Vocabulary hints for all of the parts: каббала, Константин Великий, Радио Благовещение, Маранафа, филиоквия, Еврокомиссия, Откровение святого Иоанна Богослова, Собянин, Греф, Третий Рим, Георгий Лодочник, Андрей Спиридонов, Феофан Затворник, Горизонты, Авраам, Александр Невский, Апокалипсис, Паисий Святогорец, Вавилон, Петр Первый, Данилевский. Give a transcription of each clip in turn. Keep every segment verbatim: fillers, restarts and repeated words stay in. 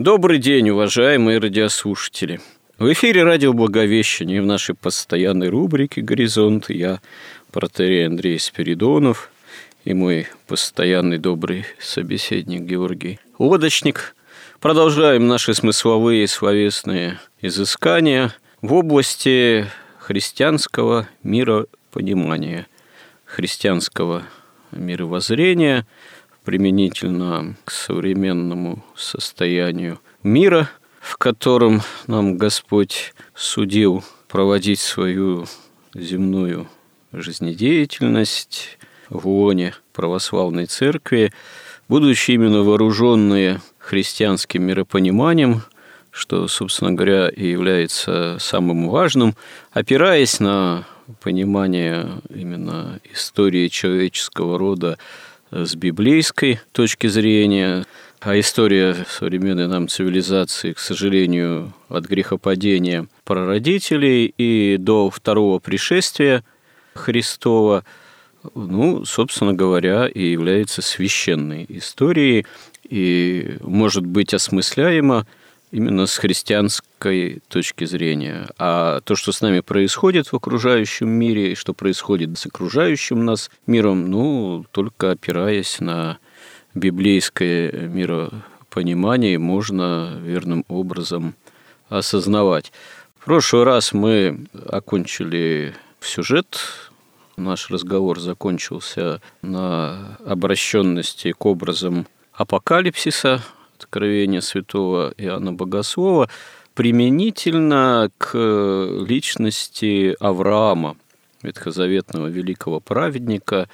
Добрый день, уважаемые радиослушатели! В эфире Радио Благовещение в нашей постоянной рубрике «Горизонты». Я, протоиерей Андрей Спиридонов, и мой постоянный добрый собеседник Георгий Лодочник. Продолжаем наши смысловые и словесные изыскания в области христианского миропонимания, христианского мировоззрения, применительно к современному состоянию мира, в котором нам Господь судил проводить свою земную жизнедеятельность в лоне православной церкви, будучи именно вооруженные христианским миропониманием, что, собственно говоря, и является самым важным, опираясь на понимание именно истории человеческого рода с библейской точки зрения, а история современной нам цивилизации, к сожалению, от грехопадения прародителей и до второго пришествия Христова, ну, собственно говоря, и является священной историей и может быть осмысляема именно с христианской точки зрения. А то, что с нами происходит в окружающем мире, и что происходит с окружающим нас миром, ну, только опираясь на библейское миропонимание, можно верным образом осознавать. В прошлый раз мы окончили сюжет, наш разговор закончился на обращенности к образам апокалипсиса, Откровение святого Иоанна Богослова, применительно к личности Авраама, ветхозаветного великого праведника,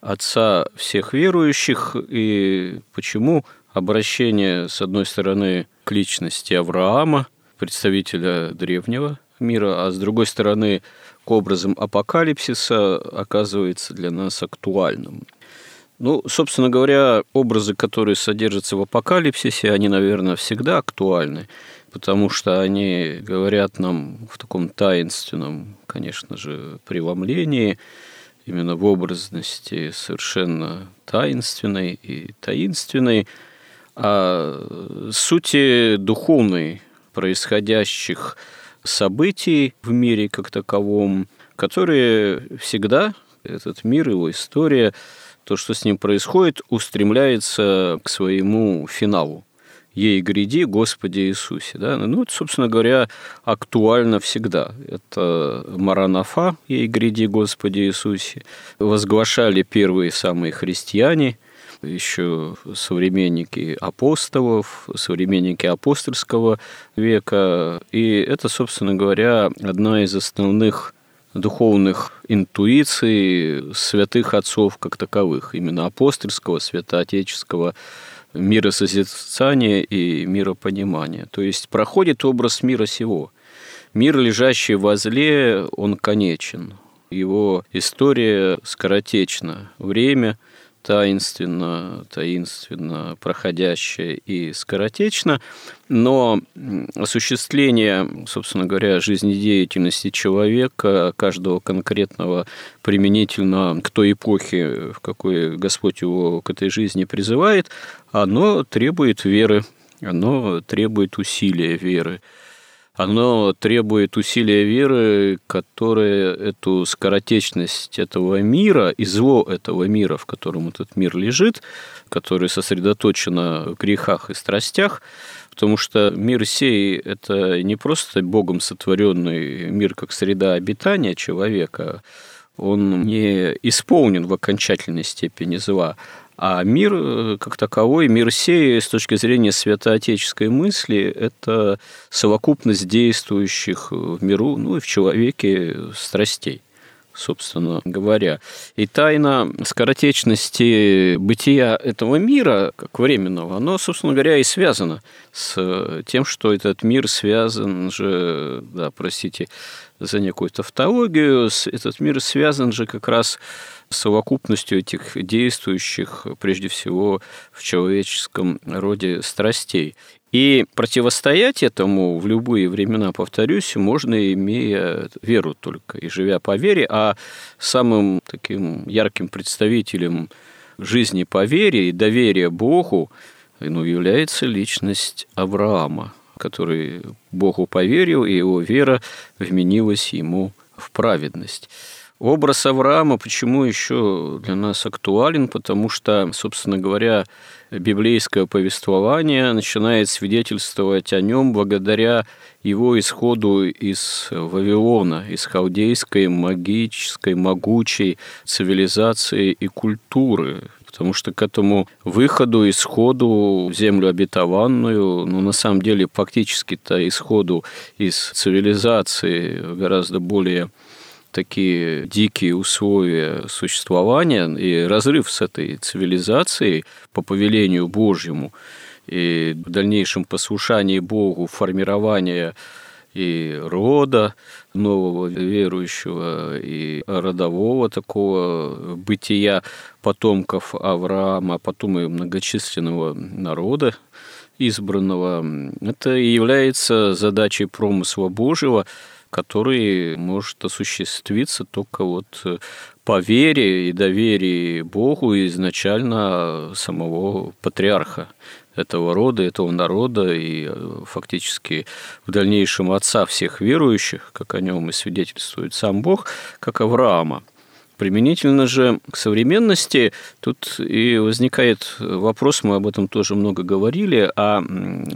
отца всех верующих, и почему обращение, с одной стороны, к личности Авраама, представителя древнего мира, а с другой стороны, к образам апокалипсиса, оказывается для нас актуальным. Ну, собственно говоря, образы, которые содержатся в апокалипсисе, они, наверное, всегда актуальны, потому что они говорят нам в таком таинственном, конечно же, преломлении, именно в образности совершенно таинственной и таинственной, о сути духовной происходящих событий в мире как таковом, которые всегда, этот мир, его история, то, что с ним происходит, устремляется к своему финалу. «Ей гряди, Господи Иисусе». Да? Ну, это, собственно говоря, актуально всегда. Это Маранафа, «Ей гряди, Господи Иисусе», возглашали первые самые христиане, еще современники апостолов, современники апостольского века. И это, собственно говоря, одна из основных духовных интуиций святых отцов как таковых, именно апостольского, святоотеческого миросозерцания и миропонимания. То есть проходит образ мира сего. Мир, лежащий возле, он конечен. Его история скоротечна. Время таинственно, таинственно проходящее и скоротечно, но осуществление, собственно говоря, жизнедеятельности человека, каждого конкретного, применительно к той эпохе, в какой Господь его к этой жизни призывает, оно требует веры, оно требует усилия веры. Оно требует усилия веры, которое эту скоротечность этого мира и зло этого мира, в котором этот мир лежит, которое сосредоточено в грехах и страстях, потому что мир сей – это не просто Богом сотворенный мир как среда обитания человека, он не исполнен в окончательной степени зла, А мир как таковой, мир сей, с точки зрения святоотеческой мысли, это совокупность действующих в миру, ну и в человеке страстей, собственно говоря. И тайна скоротечности бытия этого мира, как временного, оно, собственно говоря, и связано с тем, что этот мир связан же, да, простите за некую тавтологию, этот мир связан же как раз с совокупностью этих действующих, прежде всего, в человеческом роде страстей. И противостоять этому в любые времена, повторюсь, можно, имея веру только и живя по вере. А самым таким ярким представителем жизни по вере и доверия Богу, ну, является личность Авраама, который Богу поверил, и его вера вменилась ему в праведность. Образ Авраама почему еще для нас актуален? Потому что, собственно говоря, библейское повествование начинает свидетельствовать о нем благодаря его исходу из Вавилона, из халдейской, магической, могучей цивилизации и культуры. Потому что к этому выходу, исходу в землю обетованную, ну, на самом деле, фактически-то исходу из цивилизации гораздо более такие дикие условия существования и разрыв с этой цивилизацией по повелению Божьему и в дальнейшем послушании Богу, формирование и рода нового верующего, и родового такого бытия потомков Авраама, а потом и многочисленного народа избранного, это и является задачей промысла Божьего, который может осуществиться только вот по вере и доверии Богу изначально самого патриарха этого рода, этого народа и фактически в дальнейшем отца всех верующих, как о нем и свидетельствует сам Бог, как Авраама. Применительно же к современности тут и возникает вопрос, мы об этом тоже много говорили, а,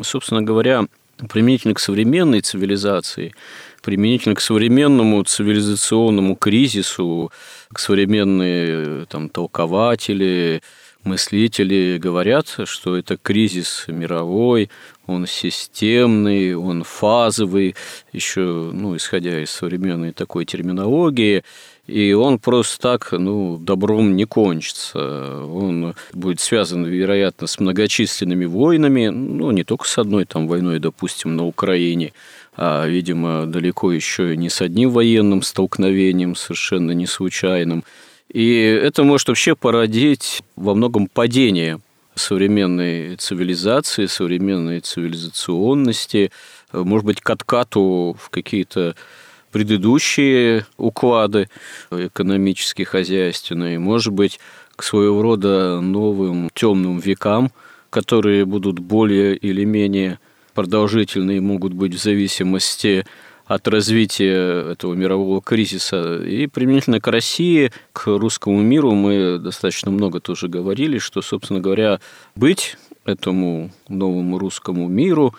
собственно говоря, применительно к современной цивилизации, применительно к современному цивилизационному кризису, к современные там, толкователи, мыслители говорят, что это кризис мировой, он системный, он фазовый, еще, ну, исходя из современной такой терминологии, и он просто так, ну, добром не кончится. Он будет связан, вероятно, с многочисленными войнами, ну, не только с одной там войной, допустим, на Украине, а, видимо, далеко еще и не с одним военным столкновением, совершенно не случайным. И это может вообще породить во многом падение современной цивилизации, современной цивилизационности, может быть, к откату в какие-то предыдущие уклады экономические, хозяйственные, может быть, к своего рода новым темным векам, которые будут более или менее продолжительные, могут быть в зависимости от развития этого мирового кризиса. И применительно к России, к русскому миру мы достаточно много тоже говорили, что, собственно говоря, быть этому новому русскому миру,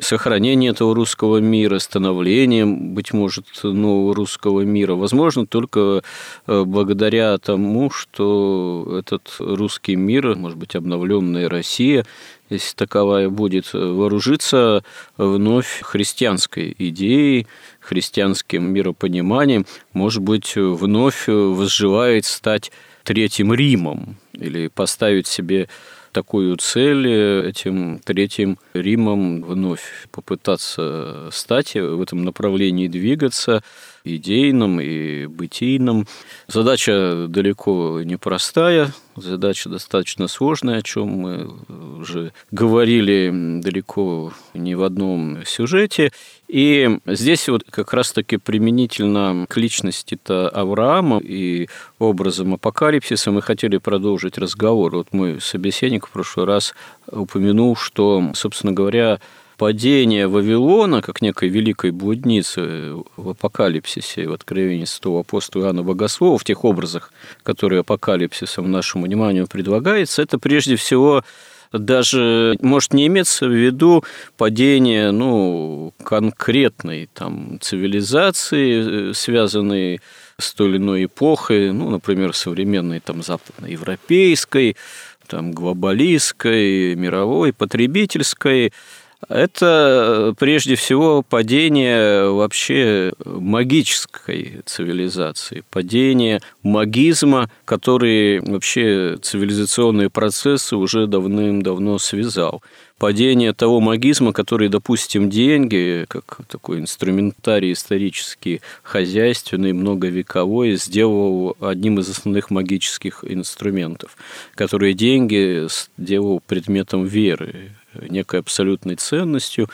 сохранение этого русского мира, становление, быть может, нового русского мира возможно только благодаря тому, что этот русский мир, может быть, обновленная Россия, если таковая будет, вооружиться вновь христианской идеей, христианским миропониманием, может быть, вновь возжелает стать Третьим Римом или поставить себе такую цель этим Третьим Римом вновь попытаться стать, в этом направлении двигаться, идейным и бытийным. Задача далеко не простая, задача достаточно сложная, о чем мы уже говорили далеко не в одном сюжете. И здесь вот как раз-таки применительно к личности-то Авраама и образом апокалипсиса мы хотели продолжить разговор. Вот мой собеседник в прошлый раз упомянул, что, собственно говоря, падение Вавилона, как некой великой блудницы в апокалипсисе, в откровении святого апостола Иоанна Богослова, в тех образах, которые апокалипсисом нашему вниманию предлагается, это прежде всего даже может не иметься в виду падение, ну, конкретной там, цивилизации, связанной с той или иной эпохой, ну, например, современной там, западноевропейской, там, глобалистской, мировой, потребительской. Это, прежде всего, падение вообще магической цивилизации, падение магизма, который вообще цивилизационные процессы уже давным-давно связал. Падение того магизма, который, допустим, деньги, как такой инструментарий исторический, хозяйственный, многовековой, сделал одним из основных магических инструментов, которые деньги сделал предметом веры, некой абсолютной ценностью,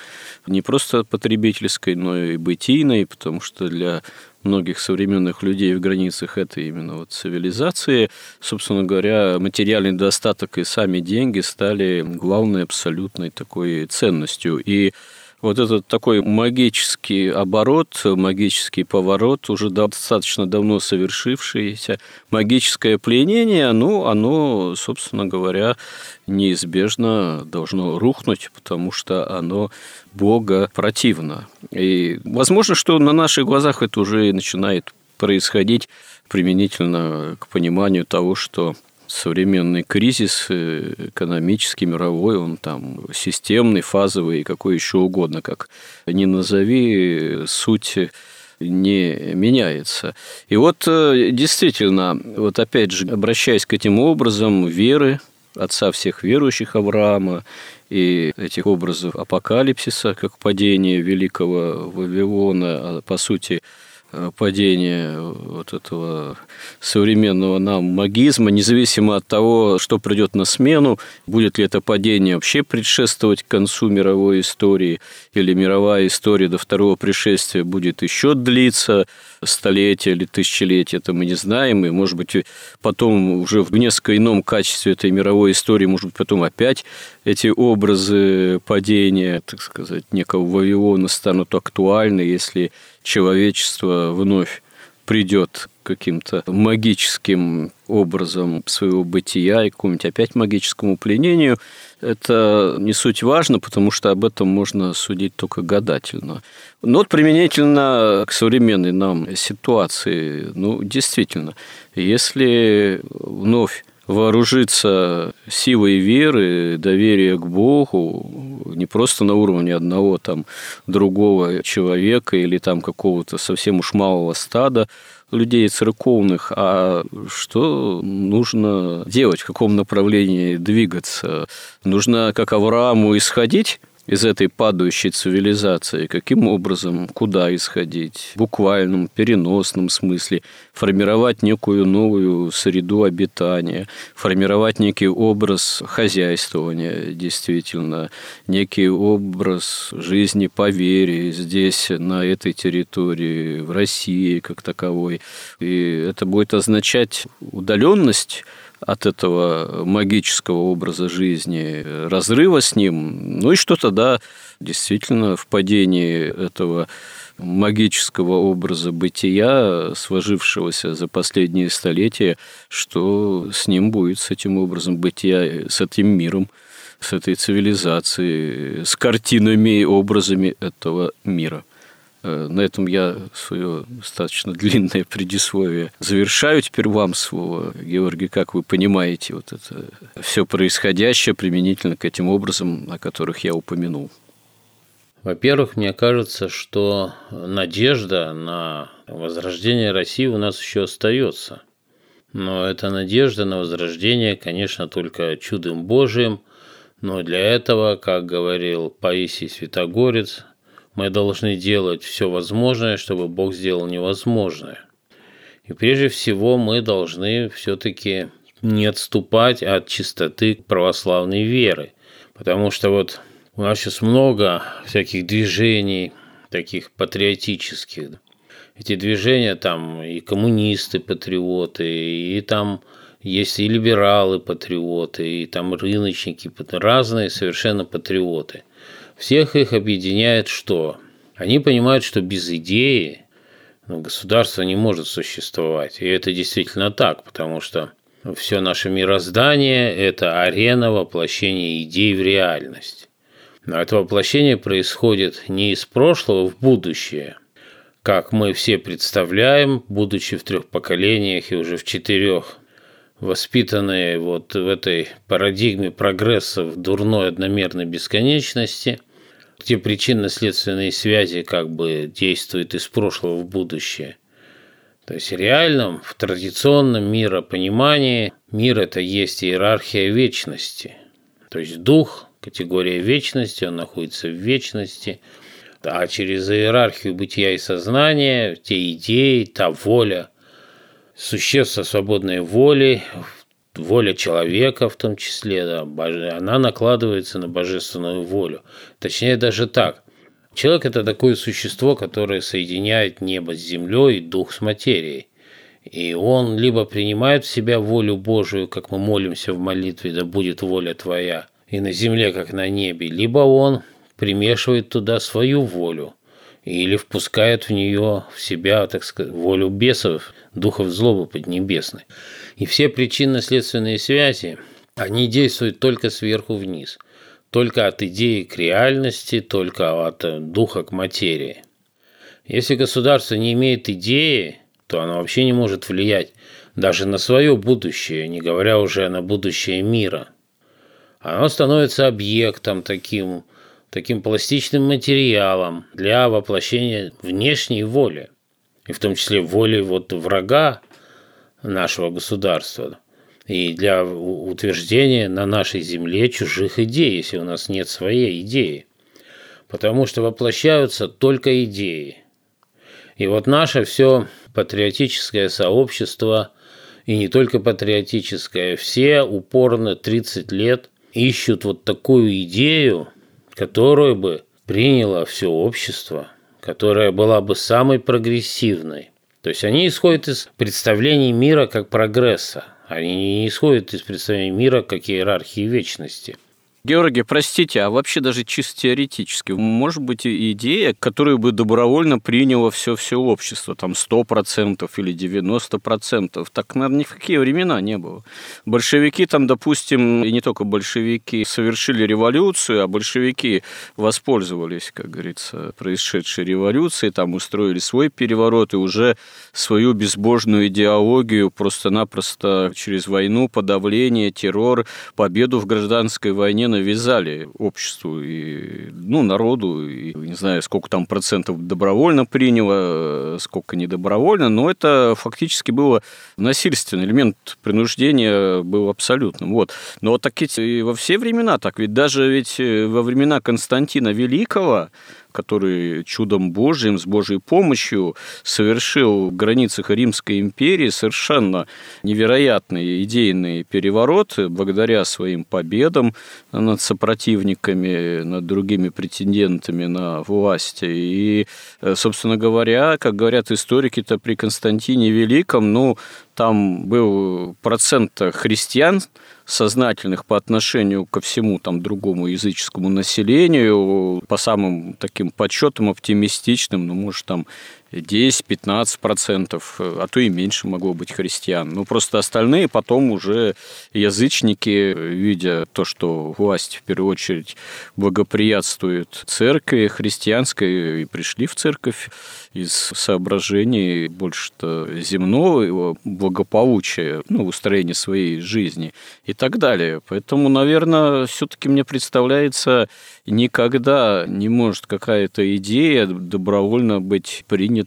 не просто потребительской, но и бытийной, потому что для многих современных людей в границах этой именно вот цивилизации, собственно говоря, материальный достаток и сами деньги стали главной абсолютной такой ценностью. И вот этот такой магический оборот, магический поворот, уже достаточно давно совершившееся, магическое пленение, ну, оно, собственно говоря, неизбежно должно рухнуть, потому что оно богопротивно. И возможно, что на наших глазах это уже и начинает происходить применительно к пониманию того, что современный кризис экономический, мировой, он там системный, фазовый, какой еще угодно, как ни назови, суть не меняется. И вот действительно, вот опять же, обращаясь к этим образам веры, отца всех верующих Авраама и этих образов апокалипсиса, как падение великого Вавилона, а по сути, падение вот этого современного нам магизма, независимо от того, что придет на смену, будет ли это падение вообще предшествовать концу мировой истории, или мировая история до второго пришествия будет еще длиться, столетия или тысячелетия, это мы не знаем, и, может быть, потом уже в несколько ином качестве этой мировой истории, может быть, потом опять эти образы падения, так сказать, некого Вавилона станут актуальны, если человечество вновь придет каким-то магическим образом своего бытия и к какому-нибудь опять магическому пленению. Это не суть важно, потому что об этом можно судить только гадательно. Но вот применительно к современной нам ситуации, ну, действительно, если вновь вооружиться силой веры, доверия к Богу, не просто на уровне одного там другого человека или там какого-то совсем уж малого стада людей церковных, а что нужно делать, в каком направлении двигаться. Нужно, как Аврааму, исходить из этой падающей цивилизации, каким образом, куда исходить, в буквальном, переносном смысле, формировать некую новую среду обитания, формировать некий образ хозяйствования, действительно, некий образ жизни по вере здесь, на этой территории, в России как таковой. И это будет означать удаленность от этого магического образа жизни, разрыва с ним, ну и что тогда действительно в падении этого магического образа бытия, сложившегося за последние столетия, что с ним будет, с этим образом бытия, с этим миром, с этой цивилизацией, с картинами и образами этого мира. На этом я свое достаточно длинное предисловие завершаю. Теперь вам слово, Георгий, как вы понимаете вот это все происходящее применительно к этим образам, о которых я упомянул? Во-первых, мне кажется, что надежда на возрождение России у нас еще остается. Но эта надежда на возрождение, конечно, только чудом Божиим. Но для этого, как говорил Паисий Святогорец, мы должны делать все возможное, чтобы Бог сделал невозможное. И прежде всего мы должны все-таки не отступать от чистоты православной веры. Потому что вот у нас сейчас много всяких движений, таких патриотических. Эти движения там и коммунисты-патриоты, и там есть и либералы-патриоты, и там рыночники, разные совершенно патриоты. Всех их объединяет что? Они понимают, что без идеи государство не может существовать. И это действительно так, потому что все наше мироздание – это арена воплощения идей в реальность. Но это воплощение происходит не из прошлого в будущее, как мы все представляем, будучи в трех поколениях и уже в четырех воспитанные вот в этой парадигме прогресса в дурной одномерной бесконечности, где причинно-следственные связи как бы действуют из прошлого в будущее. То есть в реальном, в традиционном миропонимании мир – это есть иерархия вечности. То есть дух – категория вечности, он находится в вечности, а через иерархию бытия и сознания те идеи, та воля, существо свободной воли, воля человека в том числе, да, она накладывается на божественную волю. Точнее, даже так. Человек – это такое существо, которое соединяет небо с землей и дух с материей. И он либо принимает в себя волю Божию, как мы молимся в молитве, да будет воля твоя, и на земле, как на небе, либо он примешивает туда свою волю или впускает в нее, в себя, так сказать, волю бесов, духов злобы поднебесной. И все причинно-следственные связи, они действуют только сверху вниз, только от идеи к реальности, только от духа к материи. Если государство не имеет идеи, то оно вообще не может влиять даже на свое будущее, не говоря уже на будущее мира. Оно становится объектом таким, таким пластичным материалом для воплощения внешней воли, и в том числе воли вот врага нашего государства, и для утверждения на нашей земле чужих идей, если у нас нет своей идеи, потому что воплощаются только идеи. И вот наше все патриотическое сообщество, и не только патриотическое, все упорно тридцать лет ищут вот такую идею, которую бы приняло все общество, которая была бы самой прогрессивной. То есть они исходят из представлений мира как прогресса, они не исходят из представлений мира как иерархии вечности. Георгий, простите, а вообще даже чисто теоретически, может быть идея, которую бы добровольно приняло все-все общество, там сто процентов или девяносто процентов, так, наверное, ни в какие времена не было. Большевики там, допустим, и не только большевики, совершили революцию, а большевики воспользовались, как говорится, происшедшей революцией, там устроили свой переворот и уже свою безбожную идеологию просто-напросто через войну, подавление, террор, победу в гражданской войне навязали обществу и, ну, народу, и не знаю, сколько там процентов добровольно приняло, сколько недобровольно, но это фактически было насильственно, элемент принуждения был абсолютным. Вот. Но вот так и во все времена так, ведь даже ведь во времена Константина Великого, который чудом Божьим, с Божьей помощью совершил в границах Римской империи совершенно невероятный идейный переворот благодаря своим победам над сопротивниками, над другими претендентами на власть. И, собственно говоря, как говорят историки-то, при Константине Великом, ну, там был процент христиан, сознательных по отношению ко всему там, другому языческому населению, по самым таким подсчетам оптимистичным, ну, может, там десять-пятнадцать процентов, а то и меньше могло быть христиан. Ну, просто остальные потом уже язычники, видя то, что власть, в первую очередь, благоприятствует церкви христианской, и пришли в церковь из соображений больше-то земного благополучия, ну, устроения своей жизни и так далее. Поэтому, наверное, все-таки мне представляется, никогда не может какая-то идея добровольно быть принята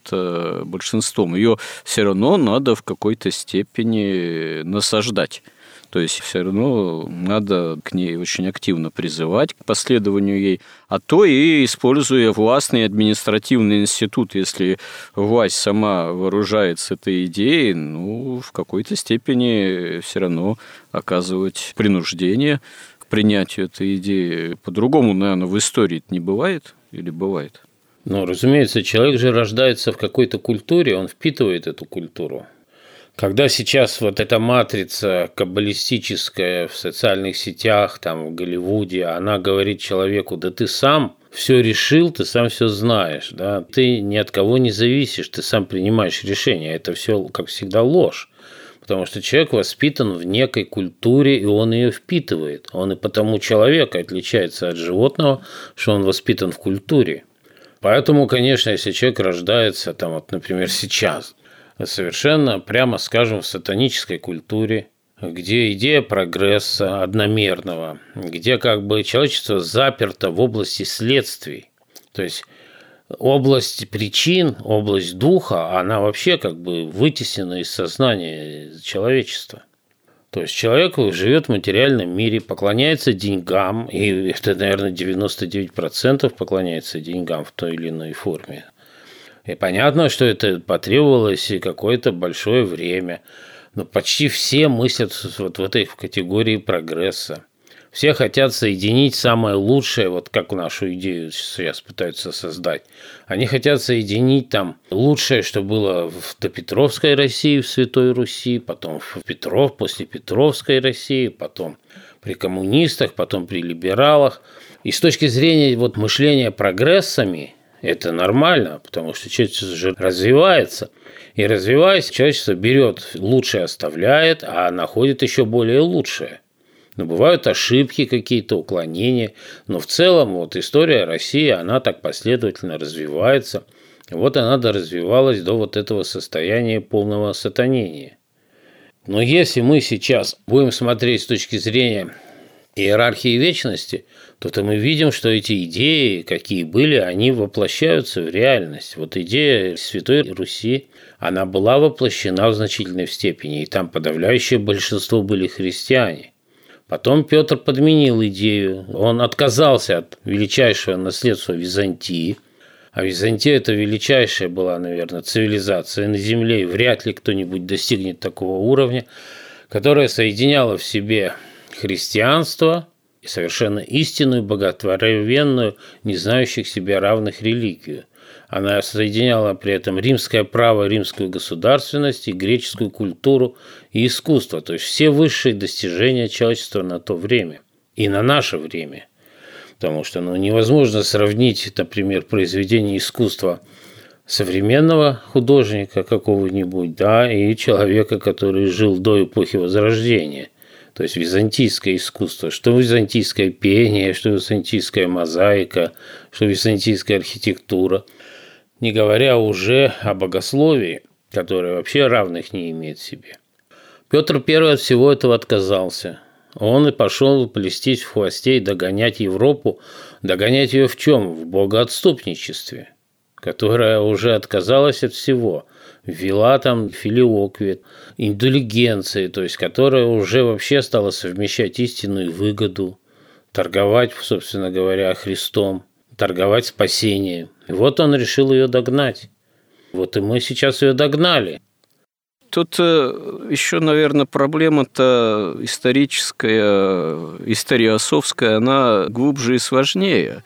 большинством. Ее все равно надо в какой-то степени насаждать. То есть все равно надо к ней очень активно призывать, к последованию ей, а то и используя властный административный институт. Если власть сама вооружается этой идеей, ну, в какой-то степени все равно оказывать принуждение к принятию этой идеи. По-другому, наверное, в истории это не бывает или бывает? Ну, разумеется, человек же рождается в какой-то культуре, он впитывает эту культуру. Когда сейчас вот эта матрица каббалистическая в социальных сетях, там, в Голливуде, она говорит человеку: да ты сам все решил, ты сам все знаешь, да, ты ни от кого не зависишь, ты сам принимаешь решения. Это все, как всегда, ложь. Потому что человек воспитан в некой культуре, и он ее впитывает. Он и потому человек отличается от животного, что он воспитан в культуре. Поэтому, конечно, если человек рождается, там, вот, например, сейчас, совершенно, прямо скажем, в сатанической культуре, где идея прогресса одномерного, где как бы человечество заперто в области следствий. То есть область причин, область духа, она вообще как бы вытеснена из сознания человечества. То есть человек живет в материальном мире, поклоняется деньгам, и это, наверное, девяносто девять процентов поклоняется деньгам в той или иной форме. И понятно, что это потребовалось и какое-то большое время. Но почти все мыслят вот в этой категории прогресса. Все хотят соединить самое лучшее, вот как нашу идею сейчас пытаются создать. Они хотят соединить там лучшее, что было в допетровской России, в Святой Руси, потом в Петров, после Петровской России, потом при коммунистах, потом при либералах. И с точки зрения вот мышления прогрессами, это нормально, потому что человечество же развивается. И развиваясь, человечество берет лучшее, оставляет, а находит еще более лучшее. Но бывают ошибки какие-то, уклонения. Но в целом вот история России, она так последовательно развивается. Вот она доразвивалась до вот этого состояния полного сатанения. Но если мы сейчас будем смотреть с точки зрения иерархии вечности, то-то мы видим, что эти идеи, какие были, они воплощаются в реальность. Вот идея Святой Руси, она была воплощена в значительной степени, и там подавляющее большинство были христиане. Потом Петр подменил идею, он отказался от величайшего наследства Византии, а Византия – это величайшая была, наверное, цивилизация на земле, и вряд ли кто-нибудь достигнет такого уровня, которая соединяла в себе христианство и совершенно истинную, боготворенную, не знающих себе равных религию. Она соединяла при этом римское право, римскую государственность и греческую культуру и искусство, то есть все высшие достижения человечества на то время и на наше время. Потому что ну, невозможно сравнить, например, произведение искусства современного художника какого-нибудь, да, и человека, который жил до эпохи Возрождения. То есть византийское искусство, что византийское пение, что византийская мозаика, что византийская архитектура, не говоря уже о богословии, которое вообще равных не имеет себе. Петр Первый от всего этого отказался. Он и пошел плестись в хвосте и догонять Европу, догонять ее в чем? В богоотступничестве, которая уже отказалась от всего. Ввела там филиоквию, индульгенции, то есть которая уже вообще стала совмещать истинную выгоду, торговать, собственно говоря, Христом, торговать спасением. И вот он решил ее догнать. Вот и мы сейчас ее догнали. Тут еще, наверное, проблема-то историческая, историосовская, она глубже и сложнее.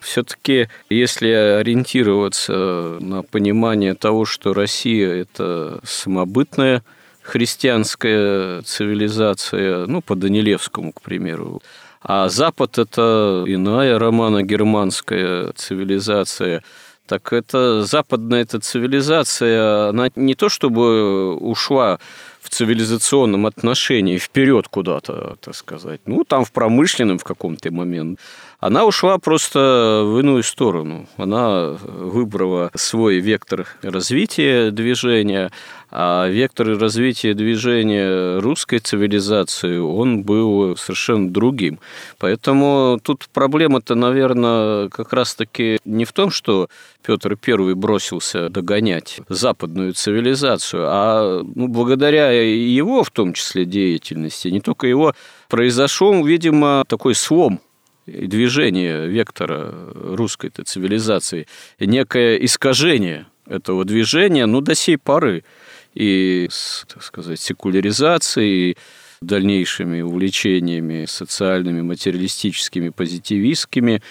Все-таки, если ориентироваться на понимание того, что Россия – это самобытная христианская цивилизация, ну, по Данилевскому, к примеру, а Запад – это иная романо-германская цивилизация, так это западная эта цивилизация, она не то чтобы ушла в цивилизационном отношении вперед куда-то, так сказать, ну, там в промышленном в каком-то момент, она ушла просто в иную сторону. Она выбрала свой вектор развития движения, а вектор развития движения русской цивилизации, он был совершенно другим. Поэтому тут проблема-то, наверное, как раз-таки не в том, что Петр Первый бросился догонять западную цивилизацию, а ну, благодаря его, в том числе, деятельности, не только его, произошел, видимо, такой слом, движение вектора русской цивилизации, некое искажение этого движения, ну, до сей поры, и с, так сказать, секуляризацией, и дальнейшими увлечениями социальными, материалистическими, позитивистскими,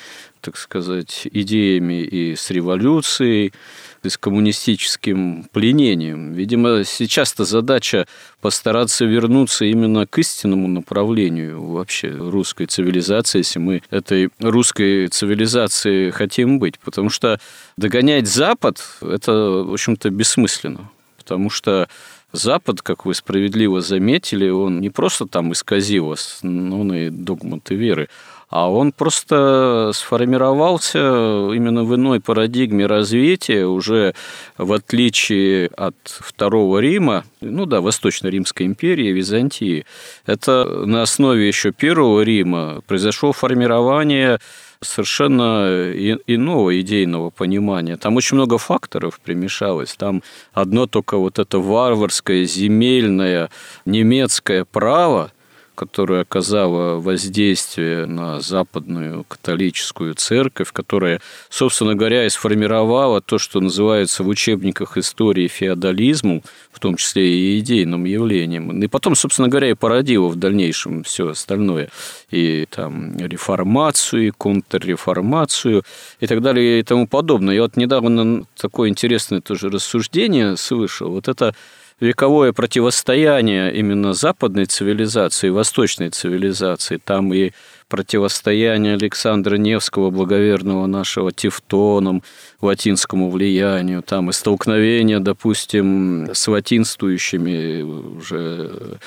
так сказать, идеями и с революцией, и с коммунистическим пленением. Видимо, сейчас-то задача постараться вернуться именно к истинному направлению вообще русской цивилизации, если мы этой русской цивилизации хотим быть. Потому что догонять Запад – это, в общем-то, бессмысленно. Потому что Запад, как вы справедливо заметили, он не просто там исказил основные догматы веры, а он просто сформировался именно в иной парадигме развития, уже в отличие от Второго Рима, ну да, Восточно-Римской империи, Византии. Это на основе еще Первого Рима произошло формирование совершенно иного идейного понимания. Там очень много факторов примешалось. Там одно только вот это варварское, земельное, немецкое право, которое оказало воздействие на западную католическую церковь, которая, собственно говоря, и сформировала то, что называется в учебниках истории феодализмом, в том числе и идейным явлением. И потом, собственно говоря, и породила в дальнейшем все остальное. И там реформацию, и контрреформацию, и так далее, и тому подобное. Я вот недавно такое интересное тоже рассуждение слышал. Вот это вековое противостояние именно западной цивилизации и восточной цивилизации. Там и противостояние Александра Невского, благоверного нашего, тевтонам, латинскому влиянию, там и столкновение, допустим, с латинствующими уже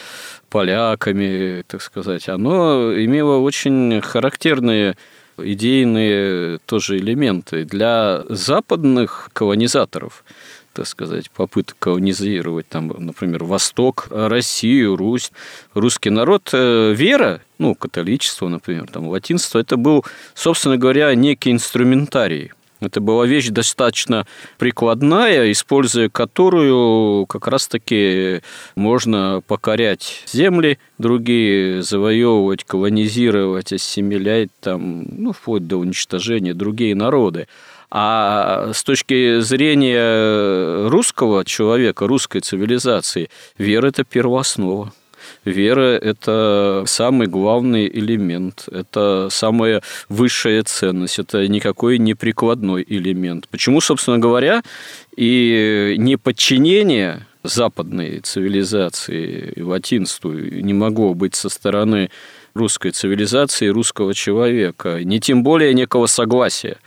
поляками, так сказать, оно имело очень характерные идейные тоже элементы для западных колонизаторов, так сказать, попыток колонизировать, там, например, Восток, Россию, Русь, русский народ. Вера, ну, католичество, например, там, латинство, это был, собственно говоря, некий инструментарий. Это была вещь достаточно прикладная, используя которую как раз-таки можно покорять земли другие, завоевывать, колонизировать, ассимилять, там, ну, вплоть до уничтожения другие народы. А с точки зрения русского человека, русской цивилизации, вера – это первооснова. Вера – это самый главный элемент, это самая высшая ценность, это никакой не прикладной элемент. Почему, собственно говоря, и неподчинение западной цивилизации и латинству не могло быть со стороны русской цивилизации, русского человека, не тем более некого согласия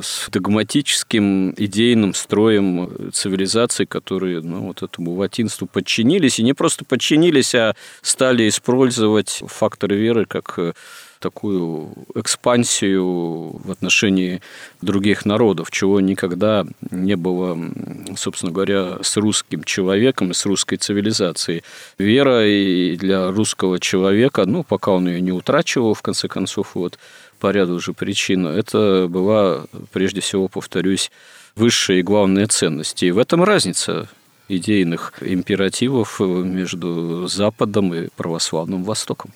с догматическим идейным строем цивилизаций, которые, ну, вот этому латинству подчинились, и не просто подчинились, а стали использовать фактор веры как такую экспансию в отношении других народов, чего никогда не было, собственно говоря, с русским человеком и с русской цивилизацией. Вера и для русского человека, ну, пока он ее не утрачивал, в конце концов, вот, по ряду уже причин, это была, прежде всего, повторюсь, высшая и главная ценность. И в этом разница идейных императивов между Западом и православным Востоком.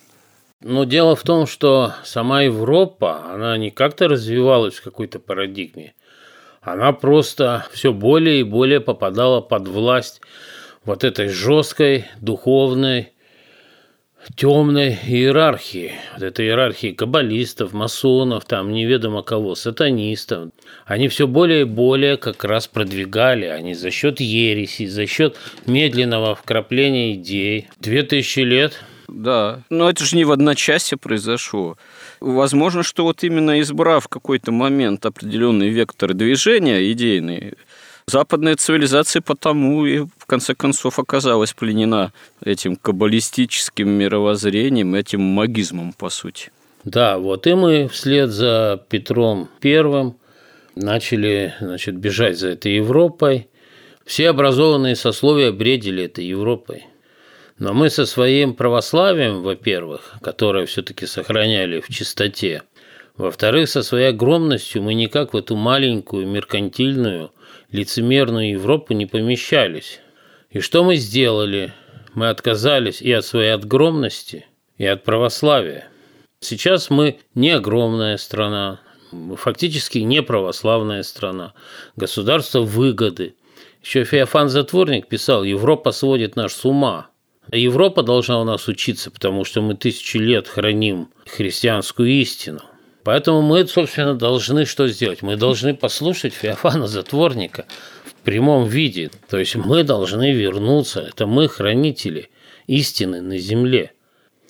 Но дело в том, что сама Европа, она не как-то развивалась в какой-то парадигме. Она просто все более и более попадала под власть вот этой жесткой, духовной, темной иерархии. Вот этой иерархии каббалистов, масонов, там неведомо кого, сатанистов. Они все более и более как раз продвигали. Они за счет ереси, за счет медленного вкрапления идей. Две тысячи лет... Да, но это же не в одночасье произошло. Возможно, что вот именно избрав какой-то момент определенный вектор движения идейный, западная цивилизация потому и в конце концов оказалась пленена этим каббалистическим мировоззрением, этим магизмом, по сути. Да, вот и мы вслед за Петром Первым начали, значит, бежать за этой Европой. Все образованные сословия бредили этой Европой. Но мы со своим православием, во-первых, которое все-таки сохраняли в чистоте, во-вторых, со своей огромностью мы никак в эту маленькую, меркантильную, лицемерную Европу не помещались. И что мы сделали? Мы отказались и от своей огромности, и от православия. Сейчас мы не огромная страна, фактически не православная страна, государство выгоды. Еще Феофан Затворник писал: «Европа сводит нас с ума». Европа должна у нас учиться, потому что мы тысячи лет храним христианскую истину. Поэтому мы, собственно, должны что сделать? Мы должны послушать Феофана Затворника в прямом виде. То есть мы должны вернуться. Это мы хранители истины на земле.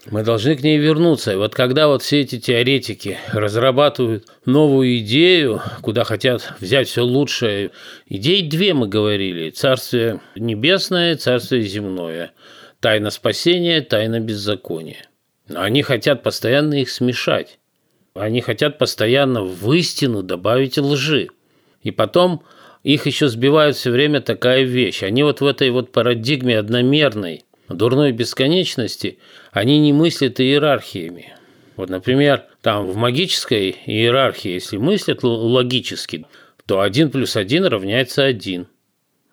Мы должны к ней вернуться. И вот когда вот все эти теоретики разрабатывают новую идею, куда хотят взять все лучшее. Идеи две мы говорили. Царствие небесное, царствие земное. Тайна спасения, тайна беззакония. Они хотят постоянно их смешать. Они хотят постоянно в истину добавить лжи. И потом их еще сбивает все время такая вещь. Они вот в этой вот парадигме одномерной, дурной бесконечности, они не мыслят иерархиями. Вот, например, там в магической иерархии, если мыслят логически, то один плюс один равняется один.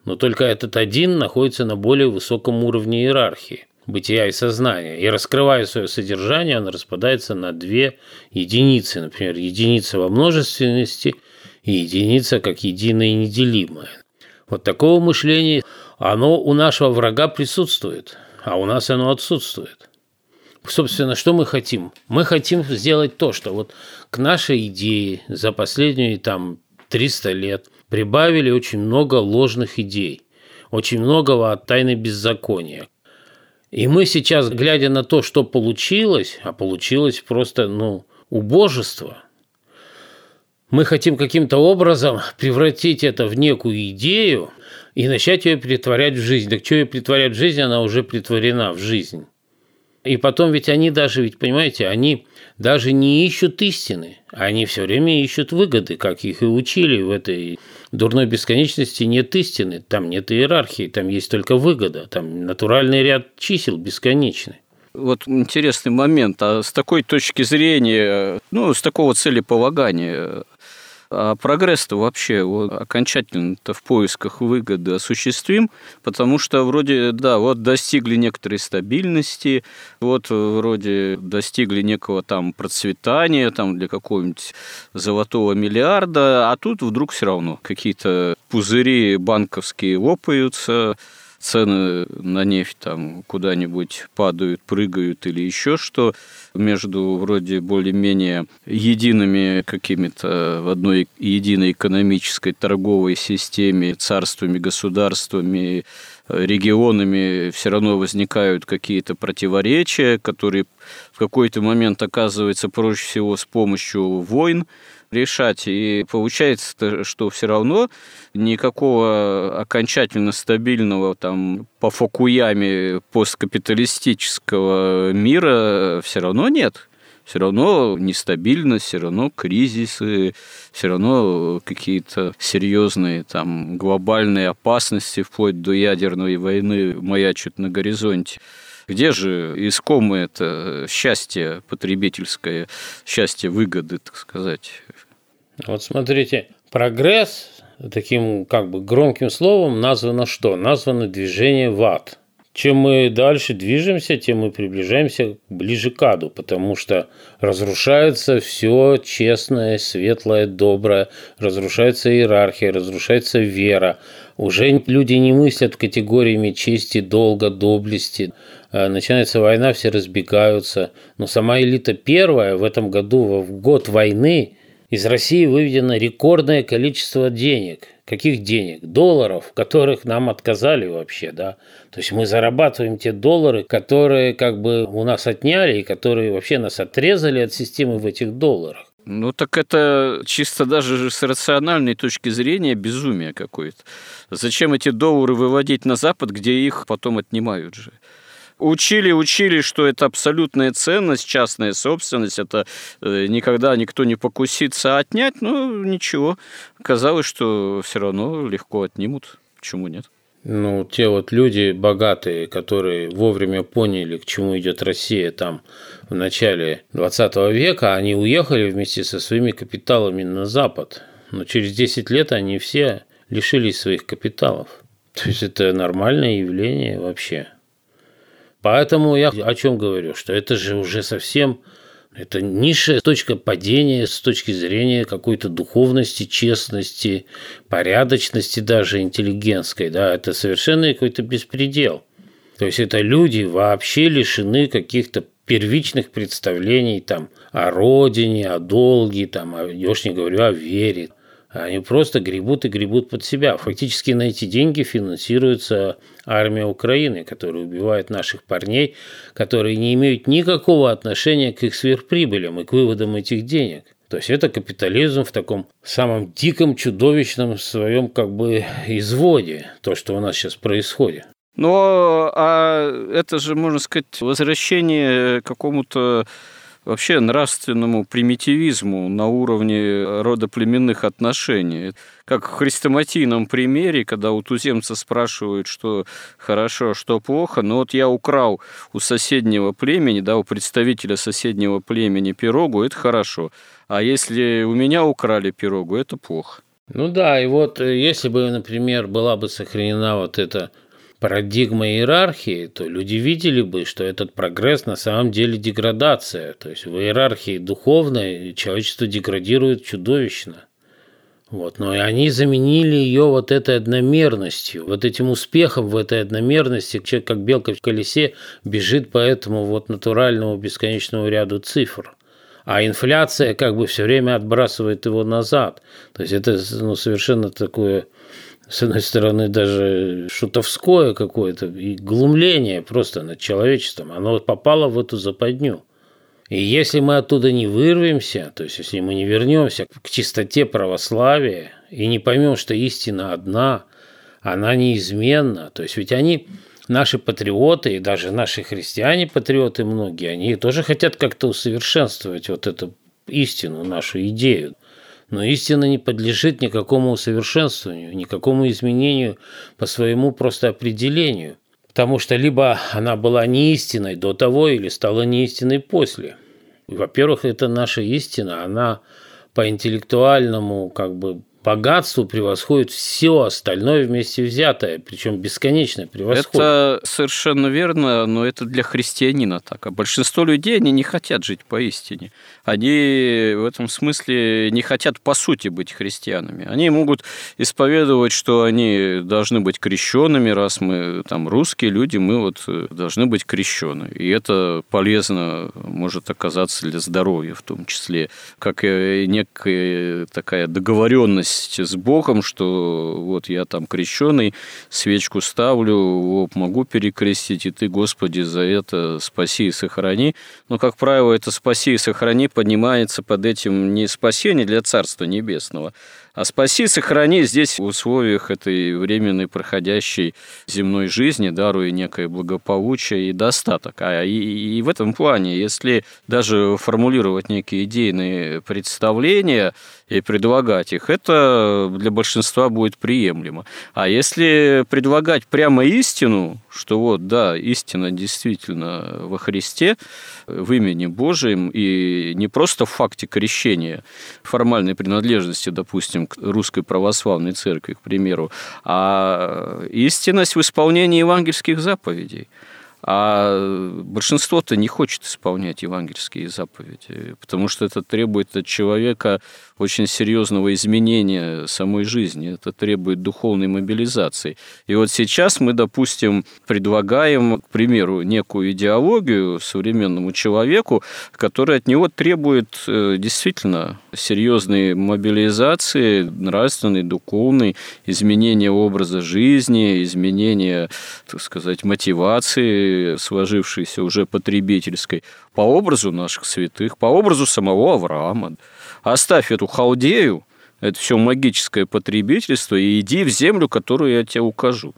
Но только этот один находится на более высоком уровне иерархии бытия и сознания. И раскрывая свое содержание, он распадается на две единицы. Например, единица во множественности и единица как единое и неделимое. Вот такого мышления, оно у нашего врага присутствует, а у нас оно отсутствует. Собственно, что мы хотим? Мы хотим сделать то, что вот к нашей идее за последние там, триста лет прибавили очень много ложных идей, очень многого от тайны беззакония. И мы сейчас, глядя на то, что получилось, а получилось просто ну, убожество, мы хотим каким-то образом превратить это в некую идею и начать ее притворять в жизнь. Так что ее притворять в жизнь, она уже притворена в жизнь. И потом ведь они даже, ведь понимаете, они даже не ищут истины, они все время ищут выгоды, как их и учили в этой дурной бесконечности. Нет истины, там нет иерархии, там есть только выгода, там натуральный ряд чисел бесконечный. Вот интересный момент. А с такой точки зрения, ну, с такого целеполагания, а прогресс-то вообще вот, окончательно-то в поисках выгоды осуществим, потому что вроде, да, вот достигли некоторой стабильности, вот вроде достигли некого там процветания там, для какого-нибудь золотого миллиарда, а тут вдруг все равно какие-то пузыри банковские лопаются, цены на нефть там куда-нибудь падают, прыгают или еще что, между вроде более-менее едиными какими-то в одной единой экономической торговой системе, царствами, государствами, регионами все равно возникают какие-то противоречия, которые в какой-то момент оказывается проще всего с помощью войн решать. И получается, что все равно никакого окончательно стабильного там, по фокуями посткапиталистического мира все равно нет. Все равно нестабильность, все равно кризисы, все равно какие-то серьезные там, глобальные опасности вплоть до ядерной войны маячат на горизонте. Где же искомое это счастье потребительское, счастье выгоды, так сказать? Вот смотрите, прогресс, таким как бы громким словом, названо что? Названо движение в ад. Чем мы дальше движемся, тем мы приближаемся ближе к аду, потому что разрушается все честное, светлое, доброе, разрушается иерархия, разрушается вера. Уже люди не мыслят категориями чести, долга, доблести. Начинается война, все разбегаются. Но сама элита первая в этом году, в год войны, из России выведено рекордное количество денег. Каких денег? Долларов, которых нам отказали вообще, да. То есть мы зарабатываем те доллары, которые как бы у нас отняли и которые вообще нас отрезали от системы в этих долларах. Ну, так это чисто даже с рациональной точки зрения безумие какое-то. Зачем эти доллары выводить на Запад, где их потом отнимают же? Учили, учили, что это абсолютная ценность, частная собственность, это никогда никто не покусится отнять, но ничего. Казалось, что все равно легко отнимут. Почему нет? Ну, те вот люди богатые, которые вовремя поняли, к чему идет Россия там в начале двадцатого века, они уехали вместе со своими капиталами на Запад. Но через десять лет они все лишились своих капиталов. То есть это нормальное явление вообще. Поэтому я о чем говорю, что это же уже совсем это низшая точка падения с точки зрения какой-то духовности, честности, порядочности даже интеллигентской. Да, это совершенно какой-то беспредел. То есть это люди вообще лишены каких-то первичных представлений там, о родине, о долге, там, я уж не говорю о вере. Они просто гребут и гребут под себя. Фактически на эти деньги финансируется армия Украины, которая убивает наших парней, которые не имеют никакого отношения к их сверхприбылям и к выводам этих денег. То есть это капитализм в таком самом диком, чудовищном своем как бы изводе, то, что у нас сейчас происходит. Но а это же, можно сказать, возвращение к какому-то вообще нравственному примитивизму на уровне родоплеменных отношений. Как в хрестоматийном примере, когда у туземца спрашивают, что хорошо, что плохо, но вот я украл у соседнего племени, да, у представителя соседнего племени пирогу, это хорошо, а если у меня украли пирогу, это плохо. Ну да, и вот если бы, например, была бы сохранена вот эта парадигма иерархии, то люди видели бы, что этот прогресс на самом деле деградация. То есть в иерархии духовной человечество деградирует чудовищно. Вот. Но и они заменили ее вот этой одномерностью, вот этим успехом в этой одномерности. Человек, как белка в колесе, бежит по этому вот натуральному бесконечному ряду цифр. А инфляция как бы все время отбрасывает его назад. То есть это ну, совершенно такое, с одной стороны, даже шутовское какое-то и глумление просто над человечеством. Оно попало в эту западню. И если мы оттуда не вырвемся, то есть если мы не вернемся к чистоте православия и не поймем, что истина одна, она неизменна, то есть ведь они... Наши патриоты и даже наши христиане-патриоты многие, они тоже хотят как-то усовершенствовать вот эту истину, нашу идею. Но истина не подлежит никакому усовершенствованию, никакому изменению по своему просто определению. Потому что либо она была неистиной до того, или стала неистиной после. Во-первых, это наша истина, она по интеллектуальному как бы... богатству превосходит все остальное вместе взятое, причем бесконечно превосходит. Это совершенно верно, но это для христианина так. А большинство людей, они не хотят жить поистине. Они в этом смысле не хотят по сути быть христианами. Они могут исповедовать, что они должны быть крещенными, раз мы там русские люди, мы вот должны быть крещены. И это полезно может оказаться для здоровья в том числе, как и некая такая договоренность с Богом, что вот я там крещеный, свечку ставлю, лоб могу перекрестить, и ты, Господи, за это спаси и сохрани. Но, как правило, это спаси и сохрани поднимается под этим не спасение для Царства Небесного, а спаси и сохрани здесь в условиях этой временной проходящей земной жизни, даруя некое благополучие и достаток. А и, и в этом плане, если даже формулировать некие идейные представления и предлагать их, это для большинства будет приемлемо. А если предлагать прямо истину, что вот, да, истина действительно во Христе, в имени Божьем, и не просто в факте крещения, формальной принадлежности, допустим, к Русской Православной Церкви, к примеру, а истинность в исполнении евангельских заповедей. А большинство-то не хочет исполнять евангельские заповеди, потому что это требует от человека очень серьезного изменения самой жизни, это требует духовной мобилизации. И вот сейчас мы, допустим, предлагаем, к примеру, некую идеологию современному человеку, которая от него требует действительно серьезной мобилизации, нравственной, духовной, изменения образа жизни, изменения, так сказать, мотивации, сложившейся уже потребительской, по образу наших святых, по образу самого Авраама. Оставь эту халдею, это все магическое потребительство, и иди в землю, которую я тебе укажу.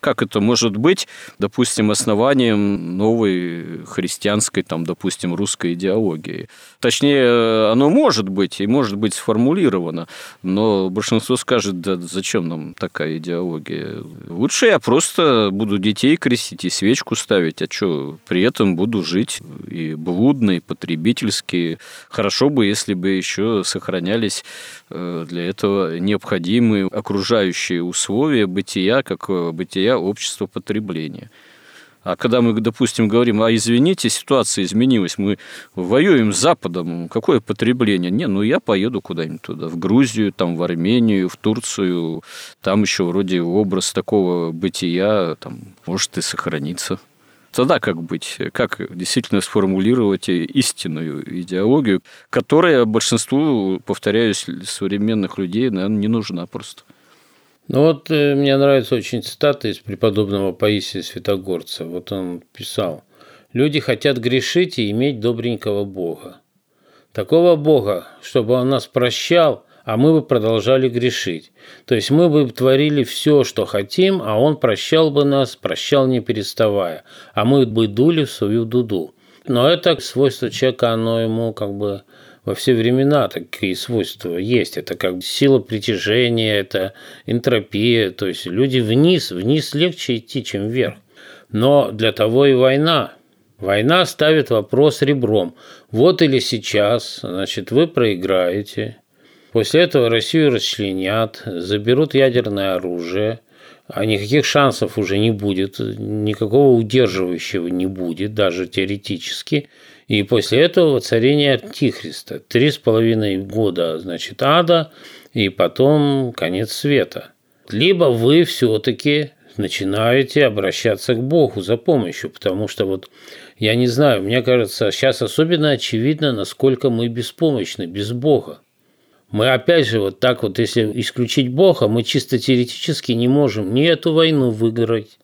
Как это может быть, допустим, основанием новой христианской, там, допустим, русской идеологии? Точнее, оно может быть и может быть сформулировано, но большинство скажет, да зачем нам такая идеология? Лучше я просто буду детей крестить и свечку ставить, а что, при этом буду жить и блудно, и потребительски. Хорошо бы, если бы еще сохранялись для этого необходимые окружающие условия бытия, как бытия общества потребления. А когда мы, допустим, говорим, а извините, ситуация изменилась, мы воюем с Западом, какое потребление? Не, ну я поеду куда-нибудь туда, в Грузию, там, в Армению, в Турцию, там еще вроде образ такого бытия там, может и сохранится. Тогда как быть? Как действительно сформулировать истинную идеологию, которая большинству, повторяюсь, современных людей, наверное, не нужна просто? Ну вот э, мне нравится очень цитата из преподобного Паисия Святогорца. Вот он писал: «Люди хотят грешить и иметь добренького Бога. Такого Бога, чтобы он нас прощал, а мы бы продолжали грешить. То есть мы бы творили все, что хотим, а он прощал бы нас, прощал не переставая, а мы бы дули в свою дуду. Но это свойство человека, оно ему как бы во все времена такие свойства есть. Это как сила притяжения, это энтропия. То есть люди вниз, вниз легче идти, чем вверх. Но для того и война. Война ставит вопрос ребром. Вот или сейчас, значит, вы проиграете. После этого Россию расчленят, заберут ядерное оружие. А никаких шансов уже не будет, никакого удерживающего не будет, даже теоретически. И после этого воцарение Антихриста. Три с половиной года, значит, ада, и потом конец света. Либо вы все-таки начинаете обращаться к Богу за помощью, потому что вот я не знаю, мне кажется, сейчас особенно очевидно, насколько мы беспомощны без Бога. Мы опять же вот так вот, если исключить Бога, мы чисто теоретически не можем ни эту войну выиграть,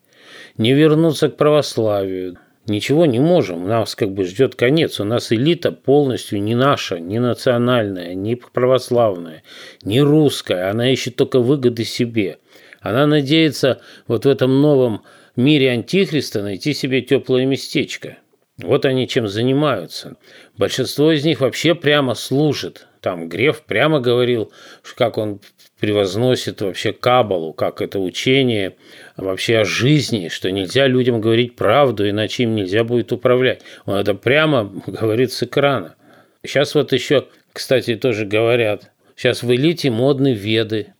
ни вернуться к православию. Ничего не можем, нас как бы ждет конец. У нас элита полностью не наша, не национальная, не православная, не русская. Она ищет только выгоды себе. Она надеется вот в этом новом мире Антихриста найти себе теплое местечко. Вот они чем занимаются. Большинство из них вообще прямо служит. Там Греф прямо говорил, как он превозносит вообще каббалу, как это учение вообще о жизни, что нельзя людям говорить правду, иначе им нельзя будет управлять. Он это прямо говорит с экрана. Сейчас вот еще, кстати, тоже говорят, сейчас в элите модны веды.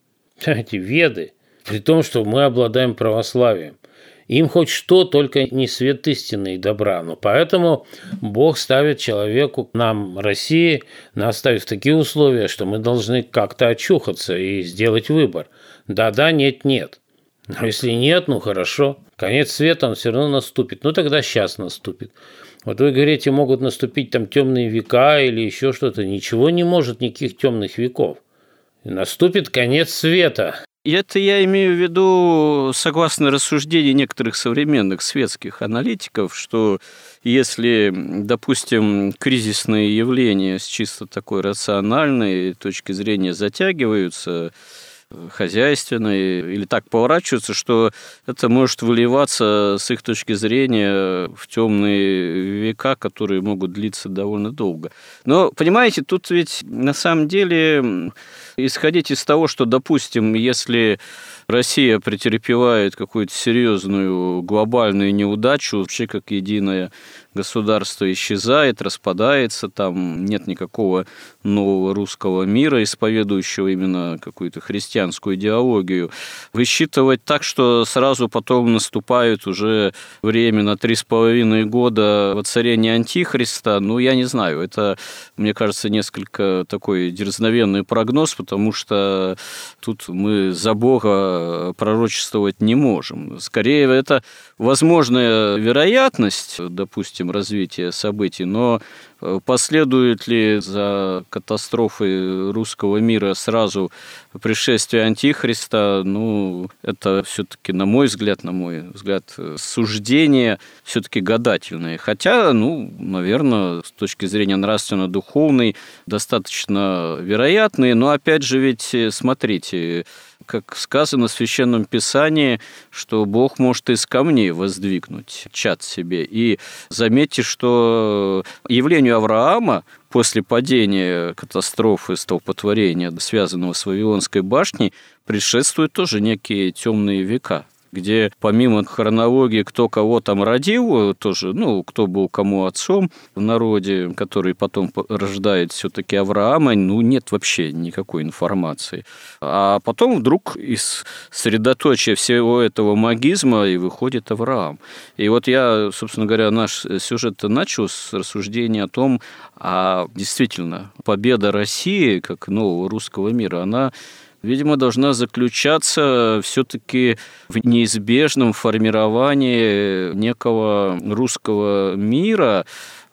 Эти веды, при том, что мы обладаем православием. Им хоть что, только не свет истины и добра. Но поэтому Бог ставит человеку, нам, России, нас ставит в такие условия, что мы должны как-то очухаться и сделать выбор. Да-да, нет-нет. Но если нет, ну хорошо. Конец света, он все равно наступит. Ну тогда сейчас наступит. Вот вы говорите, могут наступить там темные века или еще что-то. Ничего не может, никаких темных веков. И наступит конец света. И это я имею в виду, согласно рассуждению некоторых современных светских аналитиков, что если, допустим, кризисные явления с чисто такой рациональной точки зрения затягиваются, хозяйственные, или так поворачиваются, что это может выливаться с их точки зрения в темные века, которые могут длиться довольно долго. Но, понимаете, тут ведь на самом деле исходить из того, что, допустим, если Россия претерпевает какую-то серьезную глобальную неудачу, вообще как единое государство исчезает, распадается, там нет никакого нового русского мира, исповедующего именно какую-то христианскую идеологию. Высчитывать так, что сразу потом наступает уже время на три с половиной года воцарения Антихриста, ну, я не знаю, это, мне кажется, несколько такой дерзновенный прогноз, потому что тут мы за Бога пророчествовать не можем. Скорее, это возможная вероятность, допустим, развития событий, но последует ли за катастрофой русского мира сразу пришествие Антихриста, ну, это все-таки, на мой взгляд, на мой взгляд, суждение все-таки гадательное. Хотя, ну, наверное, с точки зрения нравственно-духовной, достаточно вероятные, но опять же, ведь, смотрите, как сказано в Священном Писании, что Бог может из камней воздвигнуть чад себе. И заметьте, что явлению Авраама после падения катастрофы, столпотворения, связанного с Вавилонской башней, предшествуют тоже некие темные века, где помимо хронологии, кто кого там родил, тоже, ну, кто был кому отцом в народе, который потом рождает все-таки Авраама, ну, нет вообще никакой информации. А потом вдруг из средоточия всего этого магизма и выходит Авраам. И вот я, собственно говоря, наш сюжет начал с рассуждения о том, а действительно, победа России, как нового русского мира, она, видимо, должна заключаться все-таки в неизбежном формировании некого русского мира,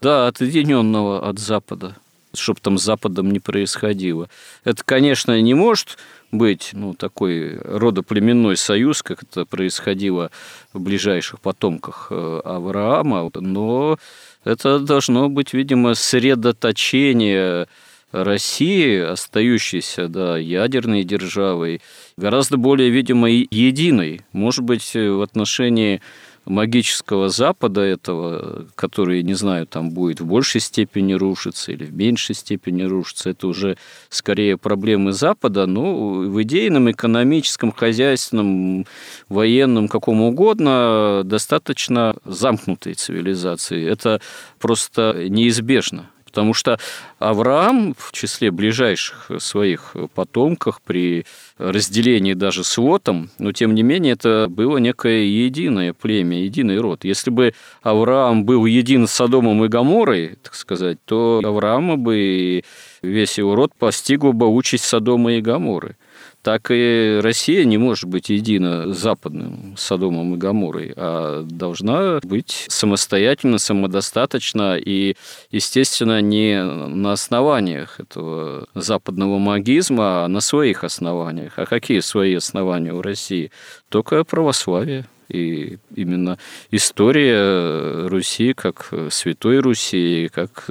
да, отъединенного от Запада, чтобы там с Западом не происходило. Это, конечно, не может быть, ну, такой родоплеменной союз, как это происходило в ближайших потомках Авраама, но это должно быть, видимо, средоточение России, остающейся да, ядерной державой, гораздо более, видимо, единой. Может быть, в отношении магического Запада этого, который, не знаю, там будет в большей степени рушиться или в меньшей степени рушиться, это уже скорее проблемы Запада, но в идейном, экономическом, хозяйственном, военном, каком угодно, достаточно замкнутой цивилизации. Это просто неизбежно. Потому что Авраам в числе ближайших своих потомков при разделении даже с Лотом, но тем не менее это было некое единое племя, единый род. Если бы Авраам был един с Содомом и Гоморрой, так сказать, то Авраама бы и весь его род постигла бы участь Содома и Гоморры. Так и Россия не может быть едина с западным Содомом и Гоморрой, а должна быть самостоятельно, самодостаточна и, естественно, не на основаниях этого западного магизма, а на своих основаниях. А какие свои основания у России? Только православие. И именно история Руси как Святой Руси, как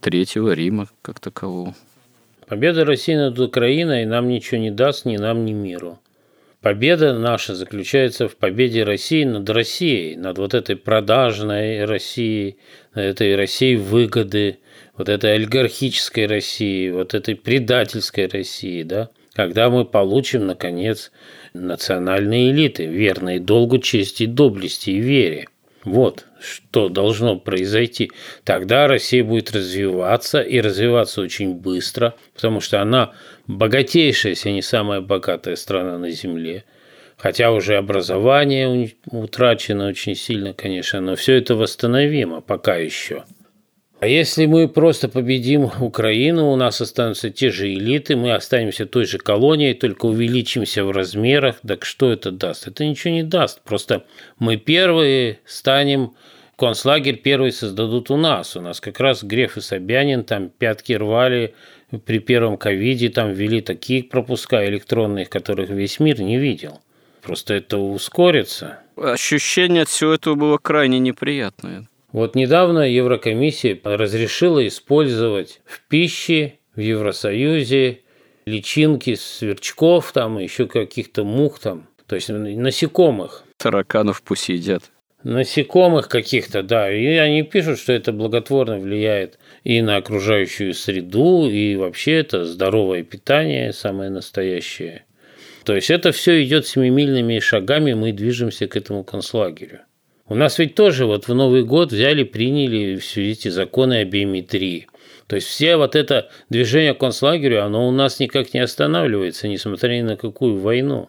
Третьего Рима как такового. Победа России над Украиной нам ничего не даст, ни нам, ни миру. Победа наша заключается в победе России над Россией, над вот этой продажной Россией, над этой Россией выгоды, вот этой олигархической Россией, вот этой предательской России, да? Когда мы получим, наконец, национальные элиты, верные долгу, чести, доблести и вере. Вот что должно произойти. Тогда Россия будет развиваться, и развиваться очень быстро, потому что она богатейшая, если не самая богатая страна на Земле. Хотя уже образование утрачено очень сильно, конечно, но все это восстановимо пока еще. А если мы просто победим Украину, у нас останутся те же элиты, мы останемся той же колонией, только увеличимся в размерах. Так что это даст? Это ничего не даст. Просто мы первые станем, концлагерь первый создадут у нас. У нас как раз Греф и Собянин там пятки рвали при первом ковиде, там ввели такие пропуска электронные, которых весь мир не видел. Просто это ускорится. Ощущение от всего этого было крайне неприятное. Вот недавно Еврокомиссия разрешила использовать в пище в Евросоюзе личинки сверчков, там еще каких-то мух, там, то есть насекомых. Тараканов пусть едят. Насекомых каких-то, да. И они пишут, что это благотворно влияет и на окружающую среду, и вообще это здоровое питание, самое настоящее. То есть это все идет семимильными шагами, мы движемся к этому концлагерю. У нас ведь тоже вот в Новый год взяли, приняли все эти законы о биометрии. То есть все вот это движение к концлагерю, оно у нас никак не останавливается, несмотря ни на какую войну.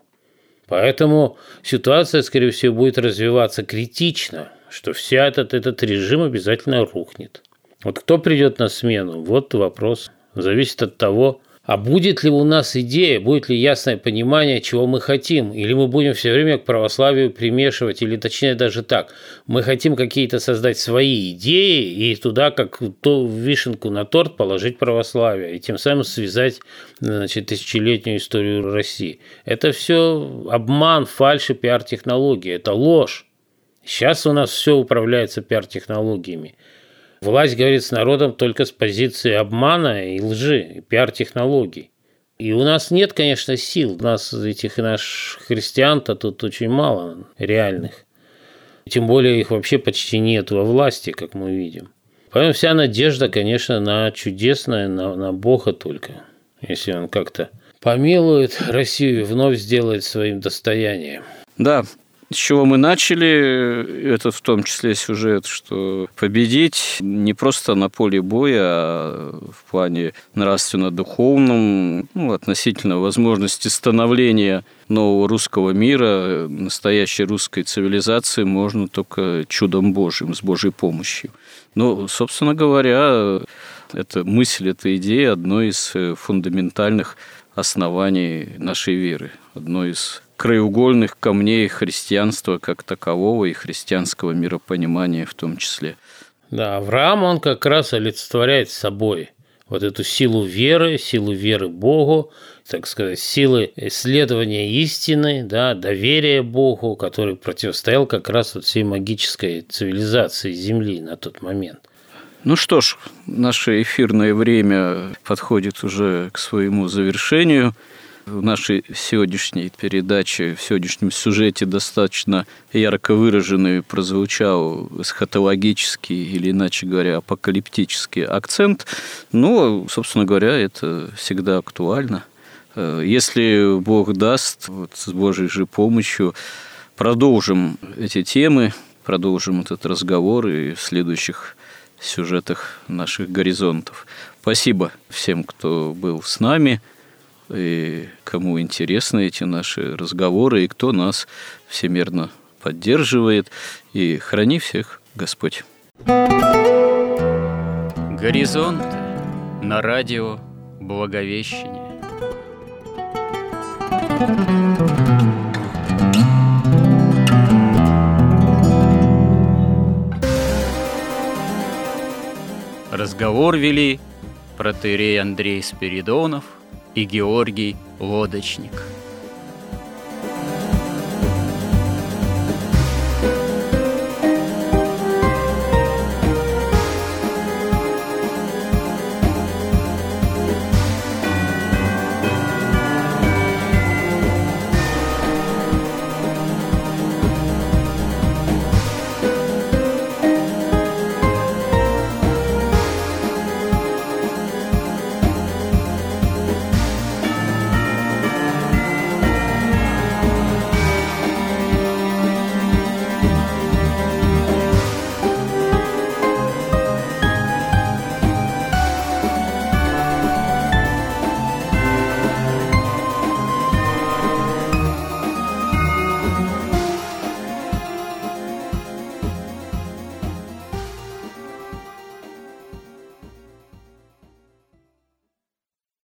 Поэтому ситуация, скорее всего, будет развиваться критично, что вся этот, этот режим обязательно рухнет. Вот кто придет на смену, вот вопрос. Зависит от того, а будет ли у нас идея, будет ли ясное понимание, чего мы хотим, или мы будем все время к православию примешивать, или точнее даже так, мы хотим какие-то создать свои идеи и туда как ту вишенку на торт положить православие, и тем самым связать, значит, тысячелетнюю историю России. Это все обман, фальшь и пиар-технологии, это ложь. Сейчас у нас все управляется пиар-технологиями. Власть говорит с народом только с позиции обмана и лжи, и пиар-технологий. И у нас нет, конечно, сил. У нас этих наших христиан-то тут очень мало реальных. Тем более их вообще почти нет во власти, как мы видим. Поэтому вся надежда, конечно, на чудесное, на, на Бога только. Если он как-то помилует Россию и вновь сделает своим достоянием. Да. С чего мы начали, это в том числе сюжет, что победить не просто на поле боя, а в плане нравственно-духовном, ну, относительно возможности становления нового русского мира, настоящей русской цивилизации можно только чудом Божьим, с Божьей помощью. Но, собственно говоря, эта мысль, эта идея – одно из фундаментальных оснований нашей веры, одно из краеугольных камней христианства как такового и христианского миропонимания в том числе. Да, Авраам, он как раз олицетворяет собой вот эту силу веры, силу веры Богу, так сказать, силы исследования истины, да, доверия Богу, который противостоял как раз вот всей магической цивилизации Земли на тот момент. Ну что ж, наше эфирное время подходит уже к своему завершению. В нашей сегодняшней передаче, в сегодняшнем сюжете достаточно ярко выраженный прозвучал эсхатологический или, иначе говоря, апокалиптический акцент. Ну, собственно говоря, это всегда актуально. Если Бог даст, вот с Божьей же помощью продолжим эти темы, продолжим этот разговор и в следующих сюжетах наших горизонтов. Спасибо всем, кто был с нами. И кому интересны эти наши разговоры, и кто нас всемерно поддерживает. И храни всех Господь. Горизонт на радио Благовещение. Разговор вели протоиерей Андрей Спиридонов и Георгий Лодочник.